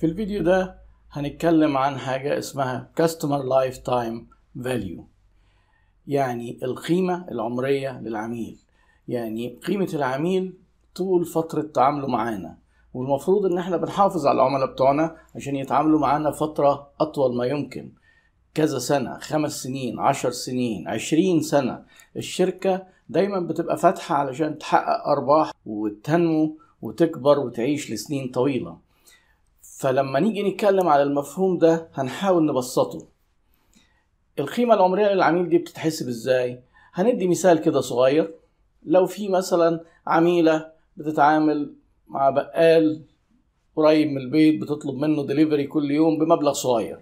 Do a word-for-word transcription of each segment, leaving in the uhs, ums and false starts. في الفيديو ده هنتكلم عن حاجة اسمها Customer Lifetime Value، يعني القيمة العمرية للعميل، يعني قيمة العميل طول فترة تعامله معانا. والمفروض ان احنا بنحافظ على العملاء بتوعنا عشان يتعاملوا معانا فترة اطول ما يمكن، كذا سنة، خمس سنين، عشر سنين، عشرين سنة. الشركة دايما بتبقى فاتحة علشان تحقق ارباح وتنمو وتكبر وتعيش لسنين طويلة. فلما نيجي نتكلم على المفهوم ده هنحاول نبسطه. القيمة العمرية للعميل دي بتتحسب ازاي؟ هندي مثال كده صغير. لو في مثلا عميلة بتتعامل مع بقال قريب من البيت بتطلب منه دليفري كل يوم بمبلغ صغير،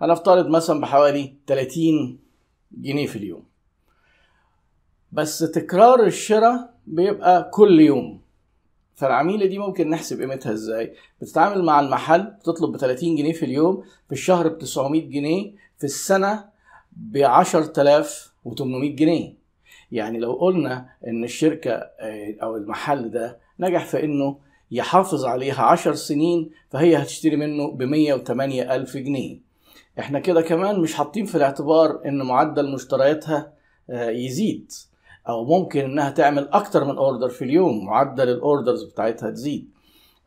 هنفترض مثلا بحوالي ثلاثين جنيه في اليوم، بس تكرار الشراء بيبقى كل يوم. فالعميلة دي ممكن نحسب قيمتها ازاي؟ بتتعامل مع المحل بتطلب ب ثلاثين جنيه في اليوم، في الشهر ب تسعمية جنيه، في السنة ب عشرة آلاف وتمنمية جنيه. يعني لو قلنا ان الشركة او المحل ده نجح في انه يحافظ عليها عشر سنين، فهي هتشتري منه ب مية وتمانية ألف جنيه. احنا كده كمان مش حاطين في الاعتبار ان معدل مشترياتها يزيد، او ممكن انها تعمل اكتر من اوردر في اليوم، معدل الاوردرز بتاعتها تزيد.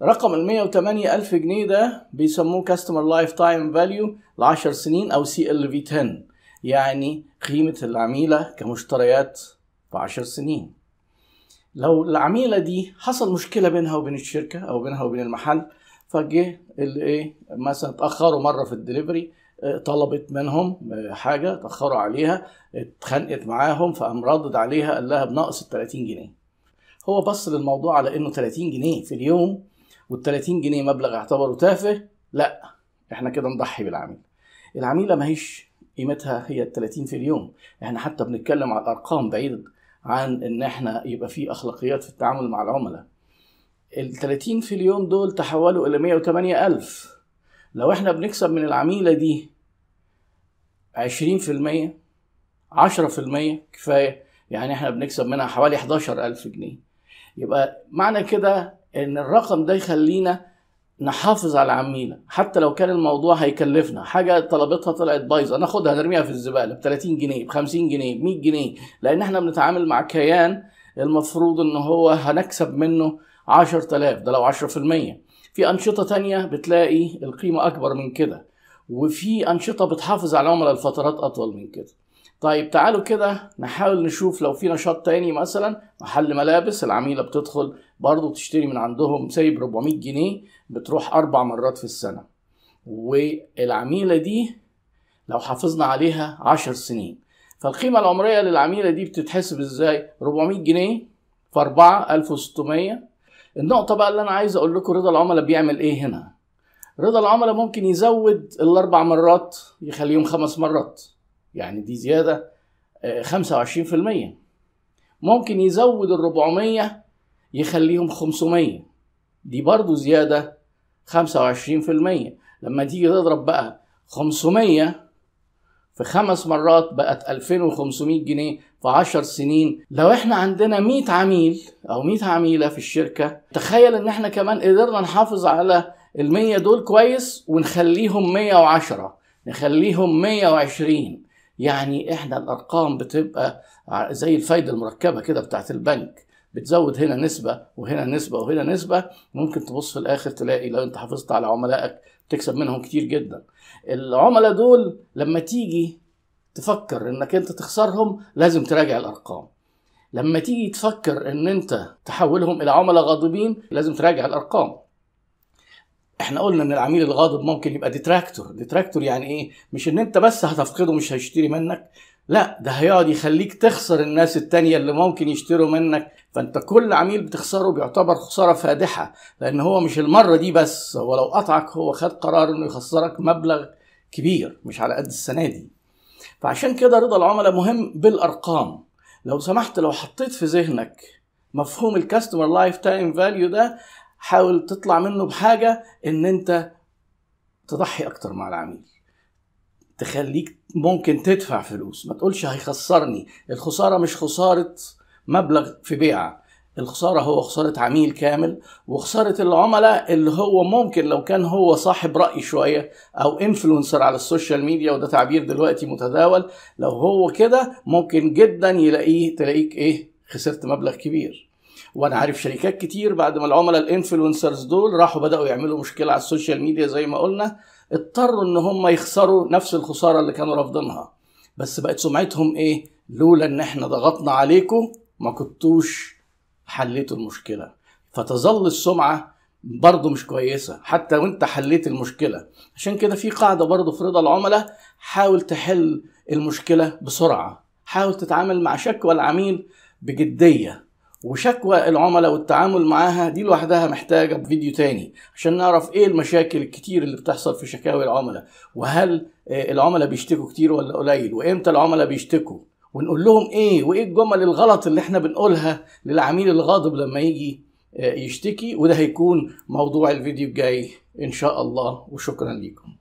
رقم ال مية وتمانية ألف جنيه ده بيسموه Customer Lifetime Value لعشر سنين او سي إل في عشرة، يعني قيمة العميلة كمشتريات في عشر سنين. لو العميلة دي حصل مشكلة بينها وبين الشركة او بينها وبين المحل، فجه الايه مثلا اتأخروا مرة في الدليفري، طلبت منهم حاجة اتأخروا عليها، اتخانقت معاهم، فقام ردد عليها قال لها بنقص ثلاثين جنيه. هو بص للموضوع على انه ثلاثين جنيه في اليوم، وال30 جنيه مبلغ اعتبره تافه. لا، احنا كده نضحي بالعميل. العميلة ماهيش قيمتها هي ال30 في اليوم، احنا حتى بنتكلم على الارقام بعيد عن ان احنا يبقى في اخلاقيات في التعامل مع العملاء. ال30 في اليوم دول تحولوا الى مية وتمانية ألف. لو احنا بنكسب من العميلة دي عشرين في المية، عشرة في المية كفاية، يعني احنا بنكسب منها حوالي حداشر ألف جنيه. يبقى معنى كده ان الرقم ده يخلينا نحافظ على العميلة، حتى لو كان الموضوع هيكلفنا حاجة طلبتها طلعت بايظة ناخدها نرميها في الزبالة ب ثلاثين جنيه، ب خمسين جنيه، ب مية جنيه، لأن احنا بنتعامل مع كيان المفروض ان هو هنكسب منه عشرة آلاف، ده لو عشرة في المية. في أنشطة تانية بتلاقي القيمة أكبر من كده، وفي أنشطة بتحافظ على العملاء لفترات أطول من كده. طيب تعالوا كده نحاول نشوف لو في نشاط تاني. مثلا محل ملابس، العميلة بتدخل برضو تشتري من عندهم سايب أربعمية جنيه، بتروح أربع مرات في السنة، والعميلة دي لو حافظنا عليها عشر سنين، فالقيمة العمرية للعميلة دي بتتحسب إزاي؟ أربعمية جنيه في أربعة، ألف وستمية. النقطة بقى اللي أنا عايز أقول لكم، رضا العملاء بيعمل إيه هنا؟ رضا العملاء ممكن يزود الأربع مرات يخليهم خمس مرات، يعني دي زيادة خمسة وعشرين في المية. ممكن يزود الربعمية يخليهم خمسمية، دي برضو زيادة خمسة وعشرين في المية. لما تيجي تضرب بقى خمسمية في خمس مرات بقت ألفين وخمسمية جنيه في عشر سنين. لو احنا عندنا مية عميل او مية عميلة في الشركة، تخيل ان احنا كمان قدرنا نحافظ على المية دول كويس ونخليهم مية وعشرة، نخليهم مية وعشرين. يعني احنا الارقام بتبقى زي الفايده المركبه كده بتاعت البنك، بتزود هنا نسبه وهنا نسبه وهنا نسبه، ممكن تبص في الاخر تلاقي لو انت حافظت على عملائك تكسب منهم كتير جدا. العملاء دول لما تيجي تفكر انك انت تخسرهم لازم تراجع الارقام، لما تيجي تفكر ان انت تحولهم الى عملاء غاضبين لازم تراجع الارقام. احنا قلنا ان العميل الغاضب ممكن يبقى ديتراكتور. ديتراكتور يعني ايه؟ مش ان انت بس هتفقده مش هيشتري منك، لا، ده هيقعد يخليك تخسر الناس التانية اللي ممكن يشتروا منك. فانت كل عميل بتخسره بيعتبر خسارة فادحة، لان هو مش المرة دي بس، هو لو قطعك هو خد قرار انه يخسرك مبلغ كبير مش على قد السنة دي. فعشان كده رضا العملاء مهم بالارقام. لو سمحت، لو حطيت في ذهنك مفهوم الكاستمر لايف تايم فاليو ده، حاول تطلع منه بحاجة ان انت تضحي اكتر مع العميل، تخليك ممكن تدفع فلوس، ما تقولش هيخسرني. الخسارة مش خسارة مبلغ في بيعة، الخسارة هو خسارة عميل كامل، وخسارة العملاء اللي هو ممكن لو كان هو صاحب رأي شوية أو انفلونسر على السوشيال ميديا، وده تعبير دلوقتي متداول، لو هو كده ممكن جدا يلاقيه تلاقيك إيه خسرت مبلغ كبير. وانا عارف شركات كتير بعد ما العملاء الانفلونسرز دول راحوا بدأوا يعملوا مشكلة على السوشيال ميديا زي ما قلنا، اضطروا ان هم يخسروا نفس الخسارة اللي كانوا رافضينها، بس بقت سمعتهم إيه؟ لولا ان احنا ضغطنا عليكم ما كنتوش حليتوا المشكلة. فتظل السمعة برضو مش كويسة حتى وانت حليت المشكلة. عشان كده في قاعدة برضو في رضا العملاء، حاول تحل المشكلة بسرعة، حاول تتعامل مع شكوى العميل بجدية، وشكوى العملاء والتعامل معاها دي لوحدها محتاجة فيديو تاني عشان نعرف ايه المشاكل الكتير اللي بتحصل في شكاوي العملاء، وهل العملاء بيشتكوا كتير ولا قليل، وامتى العملاء بيشتكوا، ونقول لهم ايه، وايه الجمل الغلط اللي احنا بنقولها للعميل الغاضب لما يجي يشتكي. وده هيكون موضوع الفيديو الجاي ان شاء الله، وشكرا ليكم.